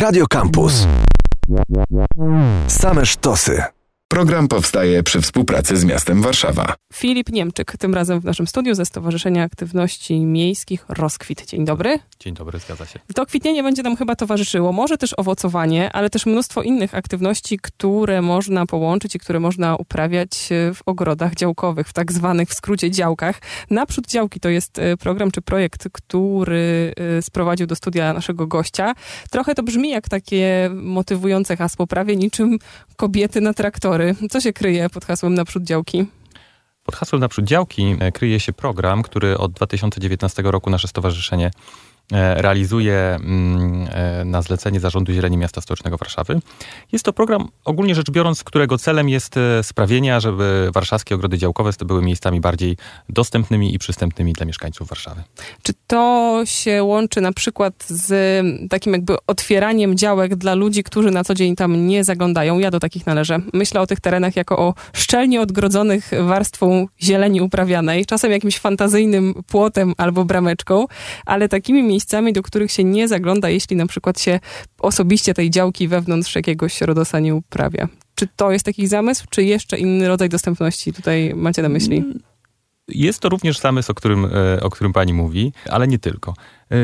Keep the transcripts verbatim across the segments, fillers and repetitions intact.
Radio Kampus. Same sztosy. Program powstaje przy współpracy z miastem Warszawa. Filip Niemczyk, tym razem w naszym studiu ze Stowarzyszenia Aktywności Miejskich Rozkwit. Dzień dobry. Dzień dobry, zgadza się. To kwitnienie będzie nam chyba towarzyszyło, może też owocowanie, ale też mnóstwo innych aktywności, które można połączyć i które można uprawiać w ogrodach działkowych, w tak zwanych w skrócie działkach. Naprzód działki to jest program czy projekt, który sprowadził do studia naszego gościa. Trochę to brzmi jak takie motywujące hasło, prawie niczym kobiety na traktory. Co się kryje pod hasłem Naprzód Działki? Pod hasłem Naprzód Działki kryje się program, który od dwa tysiące dziewiętnastego roku nasze stowarzyszenie realizuje na zlecenie Zarządu Zieleni Miasta Stołecznego Warszawy. Jest to program, ogólnie rzecz biorąc, którego celem jest sprawienia, żeby warszawskie ogrody działkowe były miejscami bardziej dostępnymi i przystępnymi dla mieszkańców Warszawy. Czy to się łączy na przykład z takim jakby otwieraniem działek dla ludzi, którzy na co dzień tam nie zaglądają? Ja do takich należę. Myślę o tych terenach jako o szczelnie odgrodzonych warstwą zieleni uprawianej, czasem jakimś fantazyjnym płotem albo brameczką, ale takimi miejscami, miejscami, do których się nie zagląda, jeśli na przykład się osobiście tej działki wewnątrz jakiegoś środowiska nie uprawia. Czy to jest taki zamysł, czy jeszcze inny rodzaj dostępności tutaj macie na myśli? Jest to również zamysł, o którym, o którym pani mówi, ale nie tylko.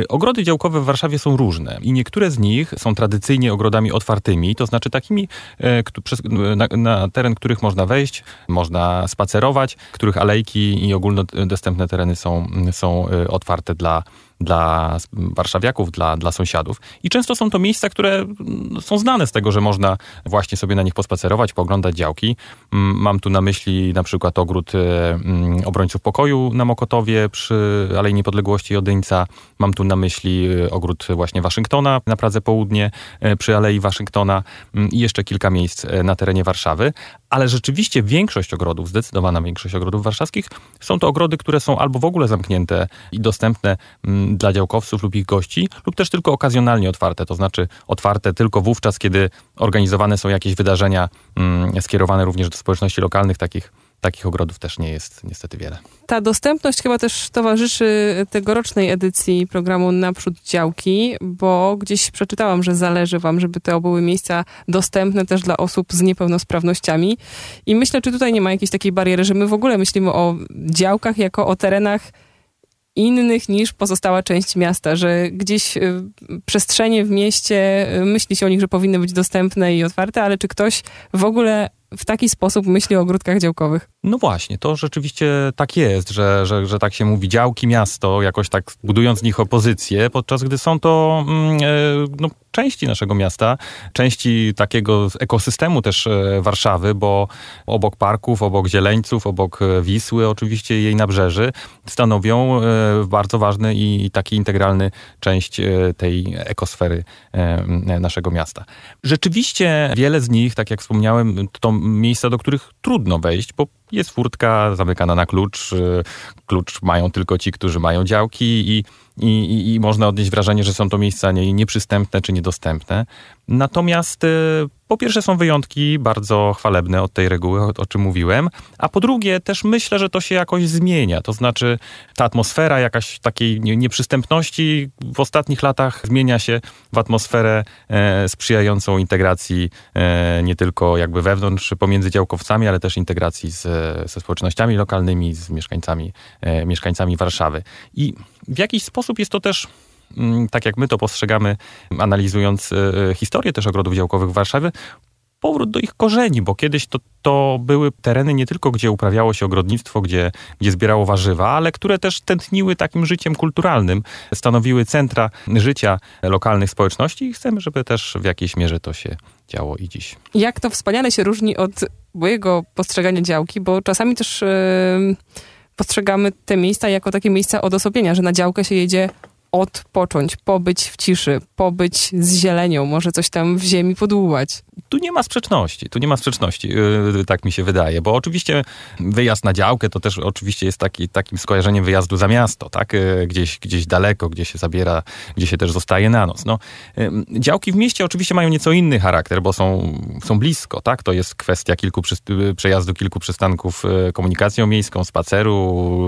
Ogrody działkowe w Warszawie są różne i niektóre z nich są tradycyjnie ogrodami otwartymi, to znaczy takimi, na, na teren których można wejść, można spacerować, których alejki i ogólnodostępne tereny są, są otwarte dla, dla warszawiaków, dla, dla sąsiadów. I często są to miejsca, które są znane z tego, że można właśnie sobie na nich pospacerować, pooglądać działki. Mam tu na myśli na przykład ogród Obrońców Pokoju na Mokotowie przy Alei Niepodległości i Odyńca. Mam tu na myśli ogród właśnie Waszyngtona na Pradze Południe, przy Alei Waszyngtona i jeszcze kilka miejsc na terenie Warszawy. Ale rzeczywiście większość ogrodów, zdecydowana większość ogrodów warszawskich są to ogrody, które są albo w ogóle zamknięte i dostępne dla działkowców lub ich gości, lub też tylko okazjonalnie otwarte, to znaczy otwarte tylko wówczas, kiedy organizowane są jakieś wydarzenia skierowane również do społeczności lokalnych, takich Takich ogrodów też nie jest niestety wiele. Ta dostępność chyba też towarzyszy tegorocznej edycji programu Naprzód Działki, bo gdzieś przeczytałam, że zależy wam, żeby to były miejsca dostępne też dla osób z niepełnosprawnościami. I myślę, czy tutaj nie ma jakiejś takiej bariery, że my w ogóle myślimy o działkach jako o terenach innych niż pozostała część miasta, że gdzieś y, przestrzenie w mieście, y, myśli się o nich, że powinny być dostępne i otwarte, ale czy ktoś w ogóle w taki sposób myśli o ogródkach działkowych? No właśnie, to rzeczywiście tak jest, że, że, że tak się mówi działki, miasto, jakoś tak budując z nich opozycję, podczas gdy są to yy, no, części naszego miasta, części takiego ekosystemu też Warszawy, bo obok parków, obok zieleńców, obok Wisły, oczywiście jej nabrzeży, stanowią bardzo ważny i taki integralny część tej ekosfery naszego miasta. Rzeczywiście wiele z nich, tak jak wspomniałem, to miejsca, do których trudno wejść, bo jest furtka zamykana na klucz. Klucz mają tylko ci, którzy mają działki i, i, i można odnieść wrażenie, że są to miejsca nie, nieprzystępne czy niedostępne. Natomiast po pierwsze są wyjątki bardzo chwalebne od tej reguły, o, o czym mówiłem, a po drugie też myślę, że to się jakoś zmienia. To znaczy ta atmosfera jakaś takiej nieprzystępności w ostatnich latach zmienia się w atmosferę e, sprzyjającą integracji e, nie tylko jakby wewnątrz, pomiędzy działkowcami, ale też integracji z, ze społecznościami lokalnymi, z mieszkańcami, e, mieszkańcami Warszawy. I w jakiś sposób jest to też, tak jak my to postrzegamy, analizując historię też ogrodów działkowych w Warszawie, powrót do ich korzeni, bo kiedyś to, to były tereny nie tylko, gdzie uprawiało się ogrodnictwo, gdzie, gdzie zbierało warzywa, ale które też tętniły takim życiem kulturalnym, stanowiły centra życia lokalnych społeczności i chcemy, żeby też w jakiejś mierze to się działo i dziś. Jak to wspaniale się różni od mojego postrzegania działki, bo czasami też yy, postrzegamy te miejsca jako takie miejsca odosobienia, że na działkę się jedzie odpocząć, pobyć w ciszy, pobyć z zielenią, może coś tam w ziemi podłubać. tu nie ma sprzeczności, tu nie ma sprzeczności, yy, tak mi się wydaje, bo oczywiście wyjazd na działkę to też oczywiście jest taki, takim skojarzeniem wyjazdu za miasto, tak, yy, gdzieś, gdzieś daleko, gdzie się zabiera, gdzie się też zostaje na noc. No, yy, działki w mieście oczywiście mają nieco inny charakter, bo są, są blisko, tak, to jest kwestia kilku przy, przejazdu kilku przystanków yy, komunikacją miejską, spaceru,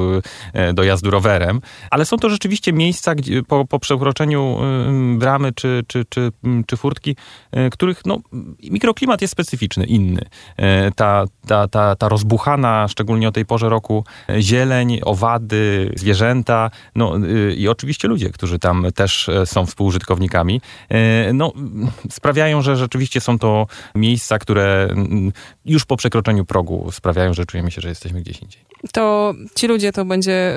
yy, dojazdu rowerem, ale są to rzeczywiście miejsca, gdzie po, po przekroczeniu yy, bramy czy, czy, czy, yy, czy furtki, yy, których, no, mikroklimat jest specyficzny, inny. Ta, ta, ta, ta rozbuchana, szczególnie o tej porze roku, zieleń, owady, zwierzęta, no i oczywiście ludzie, którzy tam też są współużytkownikami, no sprawiają, że rzeczywiście są to miejsca, które już po przekroczeniu progu sprawiają, że czujemy się, że jesteśmy gdzieś indziej. To ci ludzie to będzie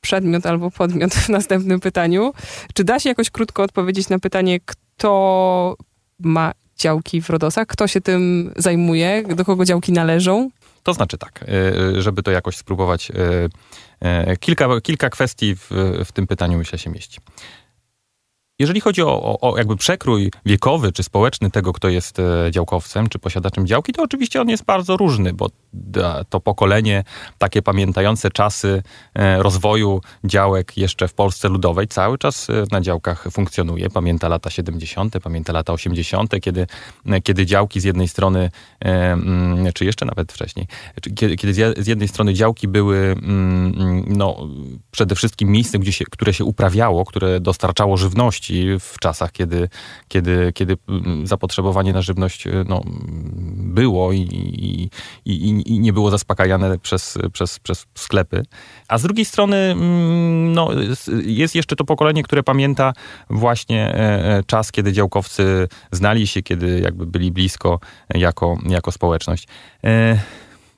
przedmiot albo podmiot w następnym pytaniu. Czy da się jakoś krótko odpowiedzieć na pytanie, kto ma działki w Rodosach? Kto się tym zajmuje? Do kogo działki należą? To znaczy tak, żeby to jakoś spróbować. Kilka, kilka kwestii w, w tym pytaniu myślę się mieści. Jeżeli chodzi o, o jakby przekrój wiekowy czy społeczny tego, kto jest działkowcem czy posiadaczem działki, to oczywiście on jest bardzo różny, bo to pokolenie takie pamiętające czasy rozwoju działek jeszcze w Polsce Ludowej cały czas na działkach funkcjonuje. Pamięta lata siedemdziesiąte, pamięta lata osiemdziesiąte, kiedy, kiedy działki z jednej strony, czy jeszcze nawet wcześniej, kiedy z jednej strony działki były no, przede wszystkim miejscem, gdzie się, które się uprawiało, które dostarczało żywności, w czasach, kiedy, kiedy, kiedy zapotrzebowanie na żywność no, było i, i, i, i nie było zaspokajane przez, przez, przez sklepy. A z drugiej strony no, jest jeszcze to pokolenie, które pamięta właśnie czas, kiedy działkowcy znali się, kiedy jakby byli blisko jako, jako społeczność.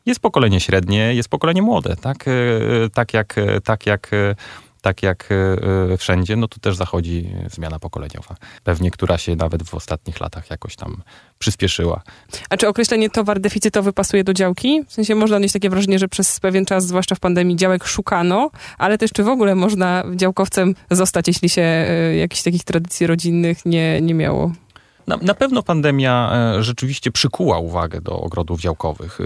Jest pokolenie średnie, jest pokolenie młode, tak, tak jak... Tak jak Tak jak wszędzie, no tu też zachodzi zmiana pokoleniowa. Pewnie, która się nawet w ostatnich latach jakoś tam przyspieszyła. A czy określenie towar deficytowy pasuje do działki? W sensie można odnieść takie wrażenie, że przez pewien czas, zwłaszcza w pandemii, działek szukano, ale też czy w ogóle można działkowcem zostać, jeśli się jakichś takich tradycji rodzinnych nie, nie miało? Na, na pewno pandemia rzeczywiście przykuła uwagę do ogrodów działkowych.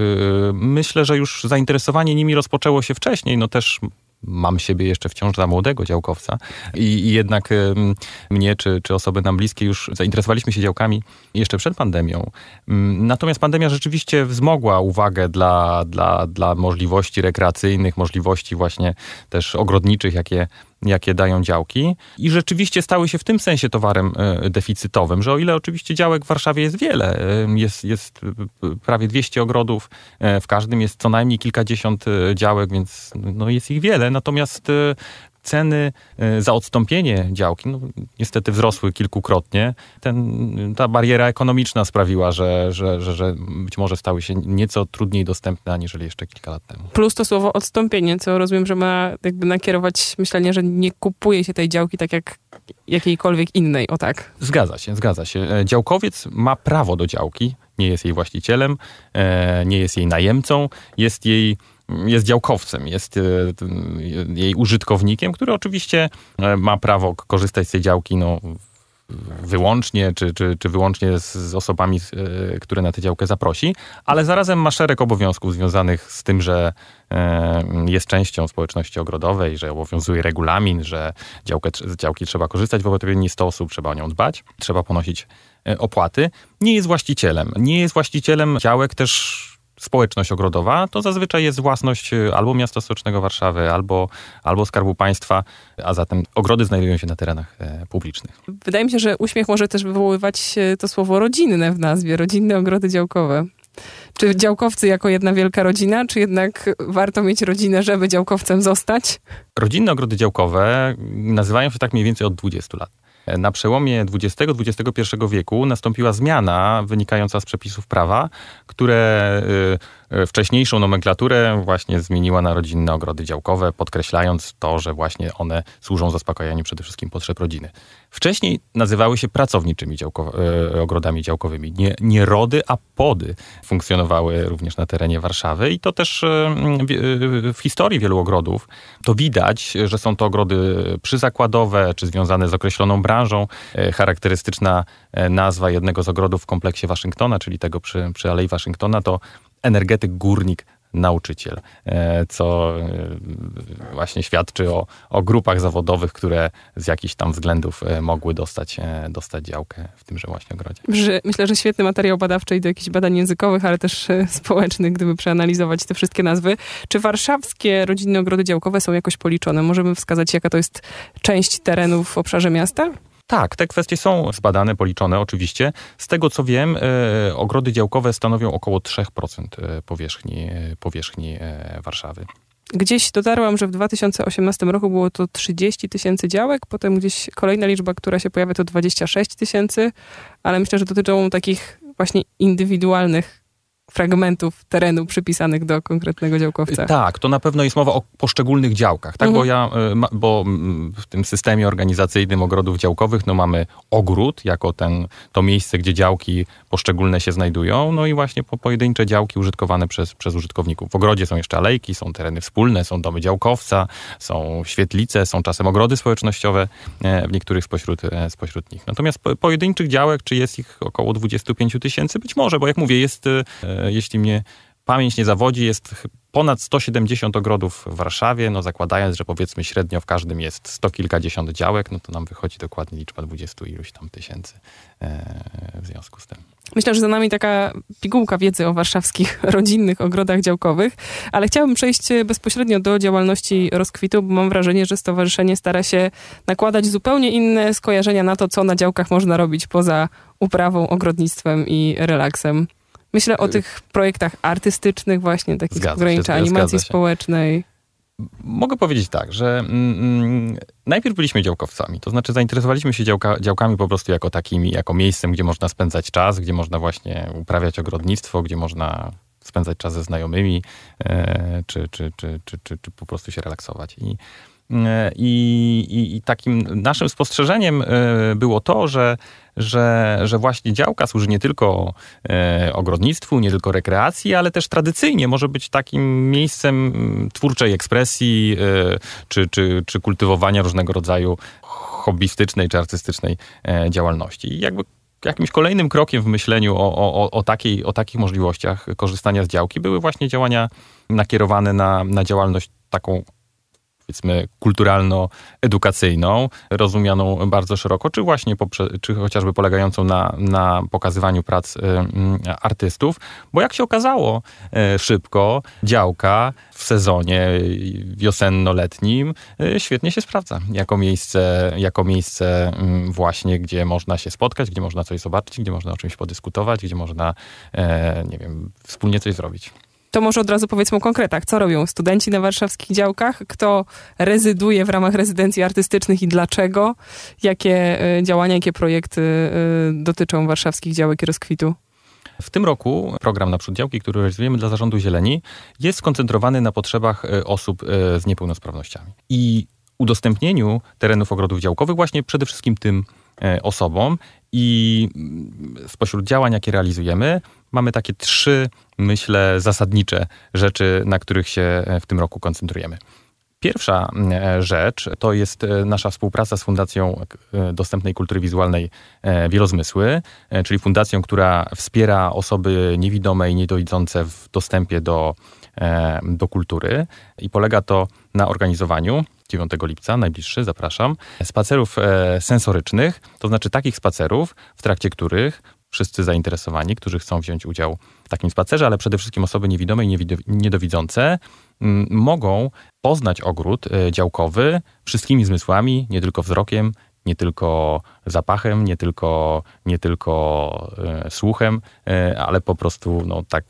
Myślę, że już zainteresowanie nimi rozpoczęło się wcześniej, no też... Mam siebie jeszcze wciąż za młodego działkowca i, i jednak y, mnie czy, czy osoby nam bliskie już zainteresowaliśmy się działkami jeszcze przed pandemią. Natomiast pandemia rzeczywiście wzmogła uwagę dla, dla, dla możliwości rekreacyjnych, możliwości właśnie też ogrodniczych, jakie jakie dają działki i rzeczywiście stały się w tym sensie towarem deficytowym, że o ile oczywiście działek w Warszawie jest wiele, jest, jest prawie dwieście ogrodów, w każdym jest co najmniej kilkadziesiąt działek, więc no jest ich wiele, natomiast ceny za odstąpienie działki no, niestety wzrosły kilkukrotnie. Ten, ta bariera ekonomiczna sprawiła, że, że, że, że być może stały się nieco trudniej dostępne aniżeli jeszcze kilka lat temu. Plus to słowo odstąpienie, co rozumiem, że ma jakby nakierować myślenie, że nie kupuje się tej działki tak jak jakiejkolwiek innej, o tak? Zgadza się, zgadza się. Działkowiec ma prawo do działki, nie jest jej właścicielem, nie jest jej najemcą, jest jej jest działkowcem, jest jej użytkownikiem, który oczywiście ma prawo korzystać z tej działki no, wyłącznie, czy, czy, czy wyłącznie z osobami, które na tę działkę zaprosi, ale zarazem ma szereg obowiązków związanych z tym, że jest częścią społeczności ogrodowej, że obowiązuje regulamin, że działkę, z działki trzeba korzystać w odpowiedniej sto osób, trzeba o nią dbać, trzeba ponosić opłaty. Nie jest właścicielem. Nie jest właścicielem działek też społeczność ogrodowa, to zazwyczaj jest własność albo miasta stołecznego Warszawy, albo, albo Skarbu Państwa, a zatem ogrody znajdują się na terenach publicznych. Wydaje mi się, że uśmiech może też wywoływać to słowo rodzinne w nazwie, rodzinne ogrody działkowe. Czy działkowcy jako jedna wielka rodzina, czy jednak warto mieć rodzinę, żeby działkowcem zostać? Rodzinne ogrody działkowe nazywają się tak mniej więcej od dwudziestu lat. Na przełomie dwudziestego do dwudziestego pierwszego wieku nastąpiła zmiana wynikająca z przepisów prawa, które wcześniejszą nomenklaturę właśnie zmieniła na rodzinne ogrody działkowe, podkreślając to, że właśnie one służą zaspokajaniu przede wszystkim potrzeb rodziny. Wcześniej nazywały się pracowniczymi działko- ogrodami działkowymi. Nie, nie rody, a pody funkcjonowały również na terenie Warszawy i to też w historii wielu ogrodów to widać, że są to ogrody przyzakładowe czy związane z określoną branżą. Charakterystyczna nazwa jednego z ogrodów w kompleksie Waszyngtona, czyli tego przy, przy Alei Waszyngtona, to energetyk, górnik, nauczyciel, co właśnie świadczy o, o grupach zawodowych, które z jakichś tam względów mogły dostać, dostać działkę w tymże właśnie ogrodzie. Myślę, że świetny materiał badawczy i do jakichś badań językowych, ale też społecznych, gdyby przeanalizować te wszystkie nazwy. Czy warszawskie rodzinne ogrody działkowe są jakoś policzone? Możemy wskazać, jaka to jest część terenu w obszarze miasta? Tak, te kwestie są zbadane, policzone oczywiście. Z tego co wiem, e, ogrody działkowe stanowią około trzy procent powierzchni, powierzchni Warszawy. Gdzieś dotarłam, że w dwa tysiące osiemnastym roku było to trzydzieści tysięcy działek, potem gdzieś kolejna liczba, która się pojawia, to dwadzieścia sześć tysięcy, ale myślę, że dotyczą takich właśnie indywidualnych fragmentów terenu przypisanych do konkretnego działkowca. Tak, to na pewno jest mowa o poszczególnych działkach, tak? Mhm. Bo ja, bo w tym systemie organizacyjnym ogrodów działkowych, no mamy ogród jako ten, to miejsce, gdzie działki poszczególne się znajdują, no i właśnie po, pojedyncze działki użytkowane przez, przez użytkowników. W ogrodzie są jeszcze alejki, są tereny wspólne, są domy działkowca, są świetlice, są czasem ogrody społecznościowe w niektórych spośród, spośród nich. Natomiast po, pojedynczych działek, czy jest ich około dwadzieścia pięć tysięcy? Być może, bo jak mówię, jest... Jeśli mnie pamięć nie zawodzi, jest ponad sto siedemdziesiąt ogrodów w Warszawie, no zakładając, że powiedzmy średnio w każdym jest sto kilkadziesiąt działek, no to nam wychodzi dokładnie liczba dwudziestu iluś tam tysięcy w związku z tym. Myślę, że za nami taka pigułka wiedzy o warszawskich rodzinnych ogrodach działkowych, ale chciałabym przejść bezpośrednio do działalności Rozkwitu, bo mam wrażenie, że stowarzyszenie stara się nakładać zupełnie inne skojarzenia na to, co na działkach można robić poza uprawą, ogrodnictwem i relaksem. Myślę o tych projektach artystycznych właśnie, takich pogranicza animacji społecznej. Mogę powiedzieć tak, że mm, najpierw byliśmy działkowcami, to znaczy zainteresowaliśmy się działka, działkami po prostu jako takimi, jako miejscem, gdzie można spędzać czas, gdzie można właśnie uprawiać ogrodnictwo, gdzie można spędzać czas ze znajomymi, e, czy, czy, czy, czy, czy, czy po prostu się relaksować. I, I, i, I takim naszym spostrzeżeniem było to, że, że, że właśnie działka służy nie tylko ogrodnictwu, nie tylko rekreacji, ale też tradycyjnie może być takim miejscem twórczej ekspresji czy, czy, czy kultywowania różnego rodzaju hobbystycznej czy artystycznej działalności. I jakby jakimś kolejnym krokiem w myśleniu o, o, o, takiej, o takich możliwościach korzystania z działki były właśnie działania nakierowane na, na działalność taką, powiedzmy, kulturalno-edukacyjną, rozumianą bardzo szeroko, czy właśnie poprze- czy chociażby polegającą na, na pokazywaniu prac y, y, artystów, bo jak się okazało y, szybko, działka w sezonie wiosenno-letnim y, świetnie się sprawdza jako miejsce, jako miejsce y, właśnie, gdzie można się spotkać, gdzie można coś zobaczyć, gdzie można o czymś podyskutować, gdzie można, y, nie wiem, wspólnie coś zrobić. To może od razu powiedzmy o konkretach. Co robią studenci na warszawskich działkach? Kto rezyduje w ramach rezydencji artystycznych i dlaczego? Jakie działania, jakie projekty dotyczą warszawskich działek i Rozkwitu? W tym roku program Naprzód Działki, który realizujemy dla Zarządu Zieleni, jest skoncentrowany na potrzebach osób z niepełnosprawnościami i udostępnieniu terenów ogrodów działkowych właśnie przede wszystkim tym osobom. I spośród działań, jakie realizujemy, mamy takie trzy, myślę, zasadnicze rzeczy, na których się w tym roku koncentrujemy. Pierwsza rzecz to jest nasza współpraca z Fundacją Dostępnej Kultury Wizualnej Wielozmysły, czyli fundacją, która wspiera osoby niewidome i niedowidzące w dostępie do, do kultury. I polega to na organizowaniu dziewiątego lipca, najbliższy, zapraszam, spacerów sensorycznych, to znaczy takich spacerów, w trakcie których wszyscy zainteresowani, którzy chcą wziąć udział w takim spacerze, ale przede wszystkim osoby niewidome i niedowidzące, mogą poznać ogród działkowy wszystkimi zmysłami, nie tylko wzrokiem, nie tylko zapachem, nie tylko, nie tylko słuchem, ale po prostu no, tak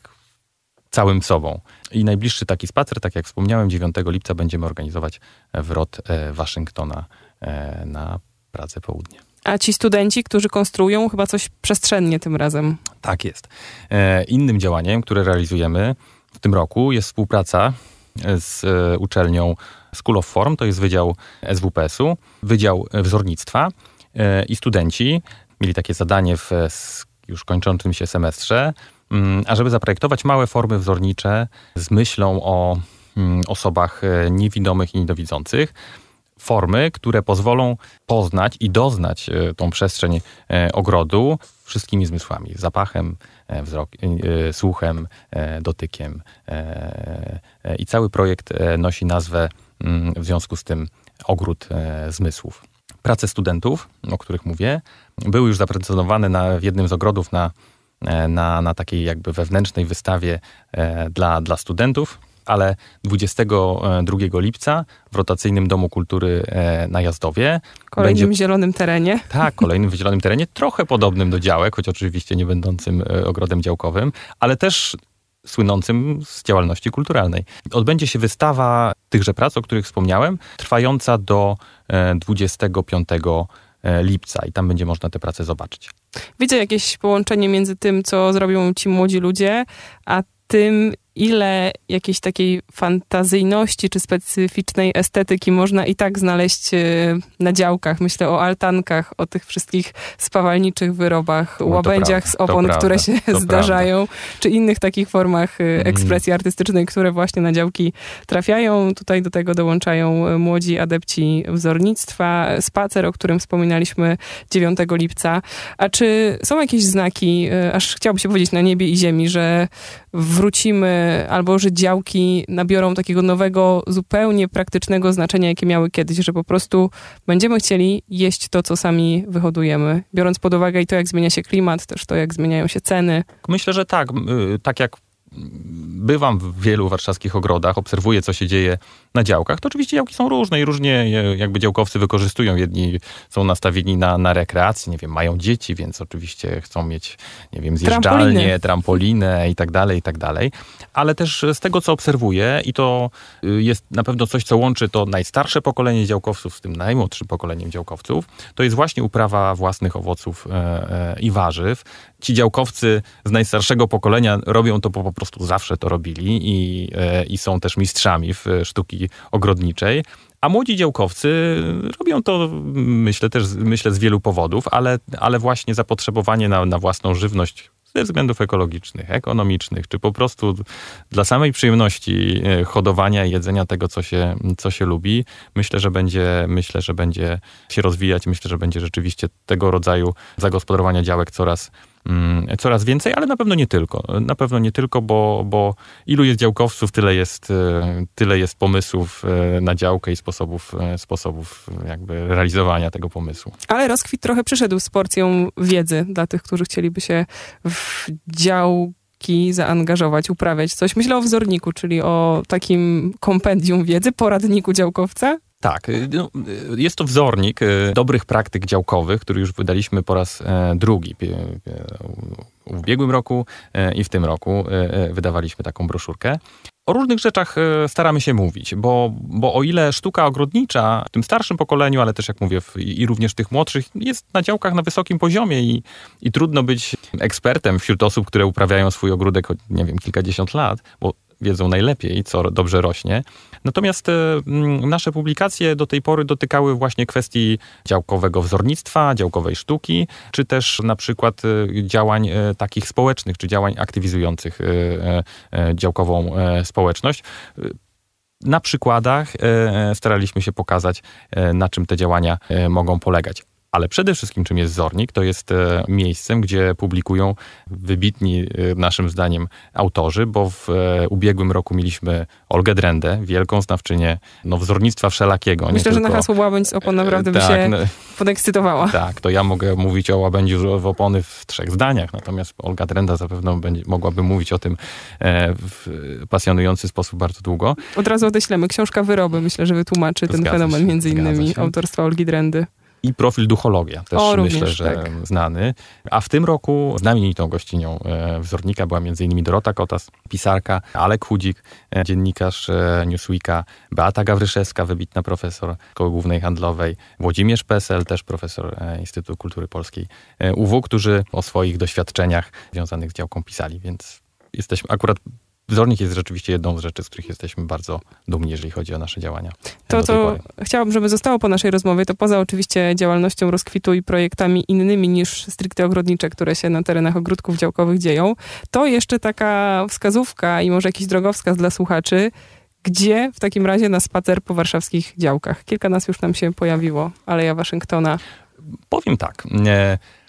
całym sobą. I najbliższy taki spacer, tak jak wspomniałem, dziewiątego lipca będziemy organizować w R O D Waszyngtona na Pradze Południe. A ci studenci, którzy konstruują chyba coś przestrzennie tym razem. Tak jest. Innym działaniem, które realizujemy w tym roku, jest współpraca z uczelnią School of Form, to jest wydział S W P S-u, Wydział Wzornictwa i studenci mieli takie zadanie w już kończącym się semestrze, ażeby zaprojektować małe formy wzornicze z myślą o osobach niewidomych i niedowidzących. Formy, które pozwolą poznać i doznać tą przestrzeń ogrodu wszystkimi zmysłami. Zapachem, wzrokiem, słuchem, dotykiem. I cały projekt nosi nazwę w związku z tym Ogród Zmysłów. Prace studentów, o których mówię, były już zaprezentowane na, w jednym z ogrodów na, na, na takiej jakby wewnętrznej wystawie dla, dla studentów, ale dwudziestego drugiego lipca w rotacyjnym Domu Kultury na Jazdowie. Kolejnym będzie... zielonym terenie. Tak, kolejnym w zielonym terenie, trochę podobnym do działek, choć oczywiście nie będącym ogrodem działkowym, ale też słynącym z działalności kulturalnej. Odbędzie się wystawa tychże prac, o których wspomniałem, trwająca do dwudziestego piątego lipca i tam będzie można te prace zobaczyć. Widzę jakieś połączenie między tym, co zrobią ci młodzi ludzie, a tym, ile jakiejś takiej fantazyjności czy specyficznej estetyki można i tak znaleźć na działkach. Myślę o altankach, o tych wszystkich spawalniczych wyrobach, no, łabędziach prawda, z opon, które prawda, się zdarzają, prawda. Czy innych takich formach ekspresji artystycznej, które właśnie na działki trafiają. Tutaj do tego dołączają młodzi adepci wzornictwa, spacer, o którym wspominaliśmy dziewiątego lipca. A czy są jakieś znaki, aż chciałoby się powiedzieć na niebie i ziemi, że wrócimy albo że działki nabiorą takiego nowego, zupełnie praktycznego znaczenia, jakie miały kiedyś, że po prostu będziemy chcieli jeść to, co sami wyhodujemy, biorąc pod uwagę i to, jak zmienia się klimat, też to, jak zmieniają się ceny. Myślę, że tak. Tak jak bywam w wielu warszawskich ogrodach, obserwuję, co się dzieje na działkach, to oczywiście działki są różne i różnie jakby działkowcy wykorzystują. Jedni są nastawieni na, na rekreację, nie wiem, mają dzieci, więc oczywiście chcą mieć, nie wiem, zjeżdżalnię, trampolinę i tak dalej, i tak dalej. Ale też z tego, co obserwuję i to jest na pewno coś, co łączy to najstarsze pokolenie działkowców z tym najmłodszym pokoleniem działkowców, to jest właśnie uprawa własnych owoców i warzyw. Ci działkowcy z najstarszego pokolenia robią to po, po prostu zawsze to robili i, i są też mistrzami w sztuki ogrodniczej. A młodzi działkowcy robią to, myślę, też myślę z wielu powodów, ale, ale właśnie zapotrzebowanie na, na własną żywność ze względów ekologicznych, ekonomicznych, czy po prostu dla samej przyjemności hodowania i jedzenia tego, co się, co się lubi, myślę, że będzie, myślę, że będzie się rozwijać. Myślę, że będzie rzeczywiście tego rodzaju zagospodarowania działek coraz coraz więcej, ale na pewno nie tylko. Na pewno nie tylko, bo, bo ilu jest działkowców, tyle jest, tyle jest pomysłów na działkę i sposobów, sposobów jakby realizowania tego pomysłu. Ale rozkwit trochę przyszedł z porcją wiedzy dla tych, którzy chcieliby się w dział zaangażować, uprawiać coś. Myślę o wzorniku, czyli o takim kompendium wiedzy, poradniku działkowca. Tak. No, jest to wzornik dobrych praktyk działkowych, który już wydaliśmy po raz drugi. W ubiegłym roku i w tym roku wydawaliśmy taką broszurkę. O różnych rzeczach staramy się mówić, bo, bo o ile sztuka ogrodnicza w tym starszym pokoleniu, ale też jak mówię w, i również tych młodszych, jest na działkach na wysokim poziomie i, i trudno być ekspertem wśród osób, które uprawiają swój ogródek, nie wiem, kilkadziesiąt lat, bo wiedzą najlepiej, co dobrze rośnie. Natomiast nasze publikacje do tej pory dotykały właśnie kwestii działkowego wzornictwa, działkowej sztuki, czy też na przykład działań takich społecznych, czy działań aktywizujących działkową społeczność. Na przykładach staraliśmy się pokazać, na czym te działania mogą polegać. Ale przede wszystkim czym jest wzornik, to jest miejscem, gdzie publikują wybitni naszym zdaniem autorzy, bo w ubiegłym roku mieliśmy Olgę Drendę, wielką znawczynię no, wzornictwa wszelakiego. Myślę, nie że tylko... na hasło łabędź z opon naprawdę tak, by się no, podekscytowała. Tak, to ja mogę mówić o łabędziu z opony w trzech zdaniach, natomiast Olga Drenda zapewne będzie, mogłaby mówić o tym w pasjonujący sposób bardzo długo. Od razu odeślemy. Książka Wyroby, myślę, że wytłumaczy zgadza ten fenomen się, między innymi autorstwa Olgi Drendy. I profil Duchologia, też o, również, myślę, że tak. znany. A w tym roku znamienitą gościnią wzornika była m.in. Dorota Kotas, pisarka, Alek Chudzik, dziennikarz Newsweeka, Beata Gawryszewska, wybitna profesor Szkoły Głównej Handlowej, Włodzimierz Pesel, też profesor Instytutu Kultury Polskiej U W, którzy o swoich doświadczeniach związanych z działką pisali, więc jesteśmy akurat wzornik jest rzeczywiście jedną z rzeczy, z których jesteśmy bardzo dumni, jeżeli chodzi o nasze działania. To, co chciałabym, żeby zostało po naszej rozmowie, to poza oczywiście działalnością rozkwitu i projektami innymi niż stricte ogrodnicze, które się na terenach ogródków działkowych dzieją, to jeszcze taka wskazówka i może jakiś drogowskaz dla słuchaczy, gdzie w takim razie na spacer po warszawskich działkach. Kilka nas już tam się pojawiło. Aleja Waszyngtona. Powiem tak.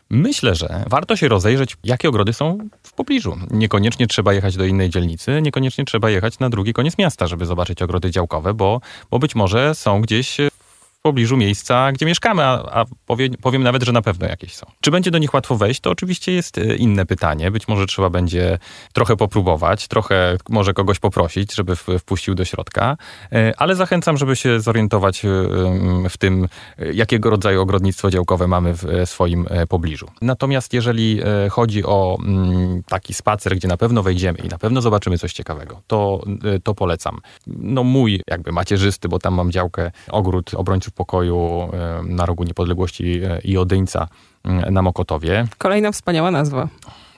Myślę, że warto się rozejrzeć, jakie ogrody są w pobliżu. Niekoniecznie trzeba jechać do innej dzielnicy, niekoniecznie trzeba jechać na drugi koniec miasta, żeby zobaczyć ogrody działkowe, bo, bo być może są gdzieś w pobliżu miejsca, gdzie mieszkamy, a, a powie, powiem nawet, że na pewno jakieś są. Czy będzie do nich łatwo wejść? To oczywiście jest inne pytanie. Być może trzeba będzie trochę popróbować, trochę może kogoś poprosić, żeby wpuścił do środka, ale zachęcam, żeby się zorientować w tym, jakiego rodzaju ogrodnictwo działkowe mamy w swoim pobliżu. Natomiast jeżeli chodzi o taki spacer, gdzie na pewno wejdziemy i na pewno zobaczymy coś ciekawego, to, to polecam. No mój jakby macierzysty, bo tam mam działkę, ogród Obrońców Pokoju na rogu Niepodległości i Odyńca na Mokotowie. Kolejna wspaniała nazwa.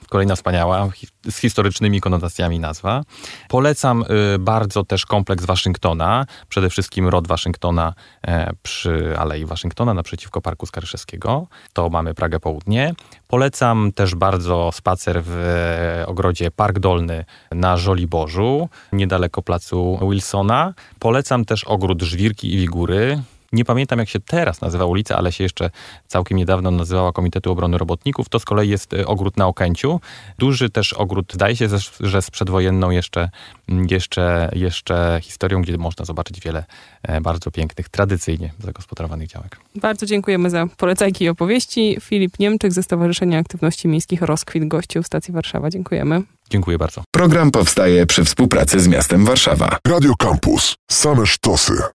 Kolejna wspaniała, z historycznymi konotacjami nazwa. Polecam bardzo też kompleks Waszyngtona, przede wszystkim rod Waszyngtona przy Alei Waszyngtona naprzeciwko Parku Skaryszewskiego. To mamy Pragę Południe. Polecam też bardzo spacer w ogrodzie Park Dolny na Żoliborzu, niedaleko placu Wilsona. Polecam też ogród Żwirki i Wigury. Nie pamiętam, jak się teraz nazywa ulica, ale się jeszcze całkiem niedawno nazywała Komitetu Obrony Robotników. To z kolei jest ogród na Okęciu. Duży też ogród, wydaje się, że z przedwojenną jeszcze, jeszcze, jeszcze historią, gdzie można zobaczyć wiele bardzo pięknych, tradycyjnie zagospodarowanych działek. Bardzo dziękujemy za polecajki i opowieści. Filip Niemczyk ze Stowarzyszenia Aktywności Miejskich Rozkwit, gościu Stacji Warszawa. Dziękujemy. Dziękuję bardzo. Program powstaje przy współpracy z miastem Warszawa. Radio Kampus. Same sztosy.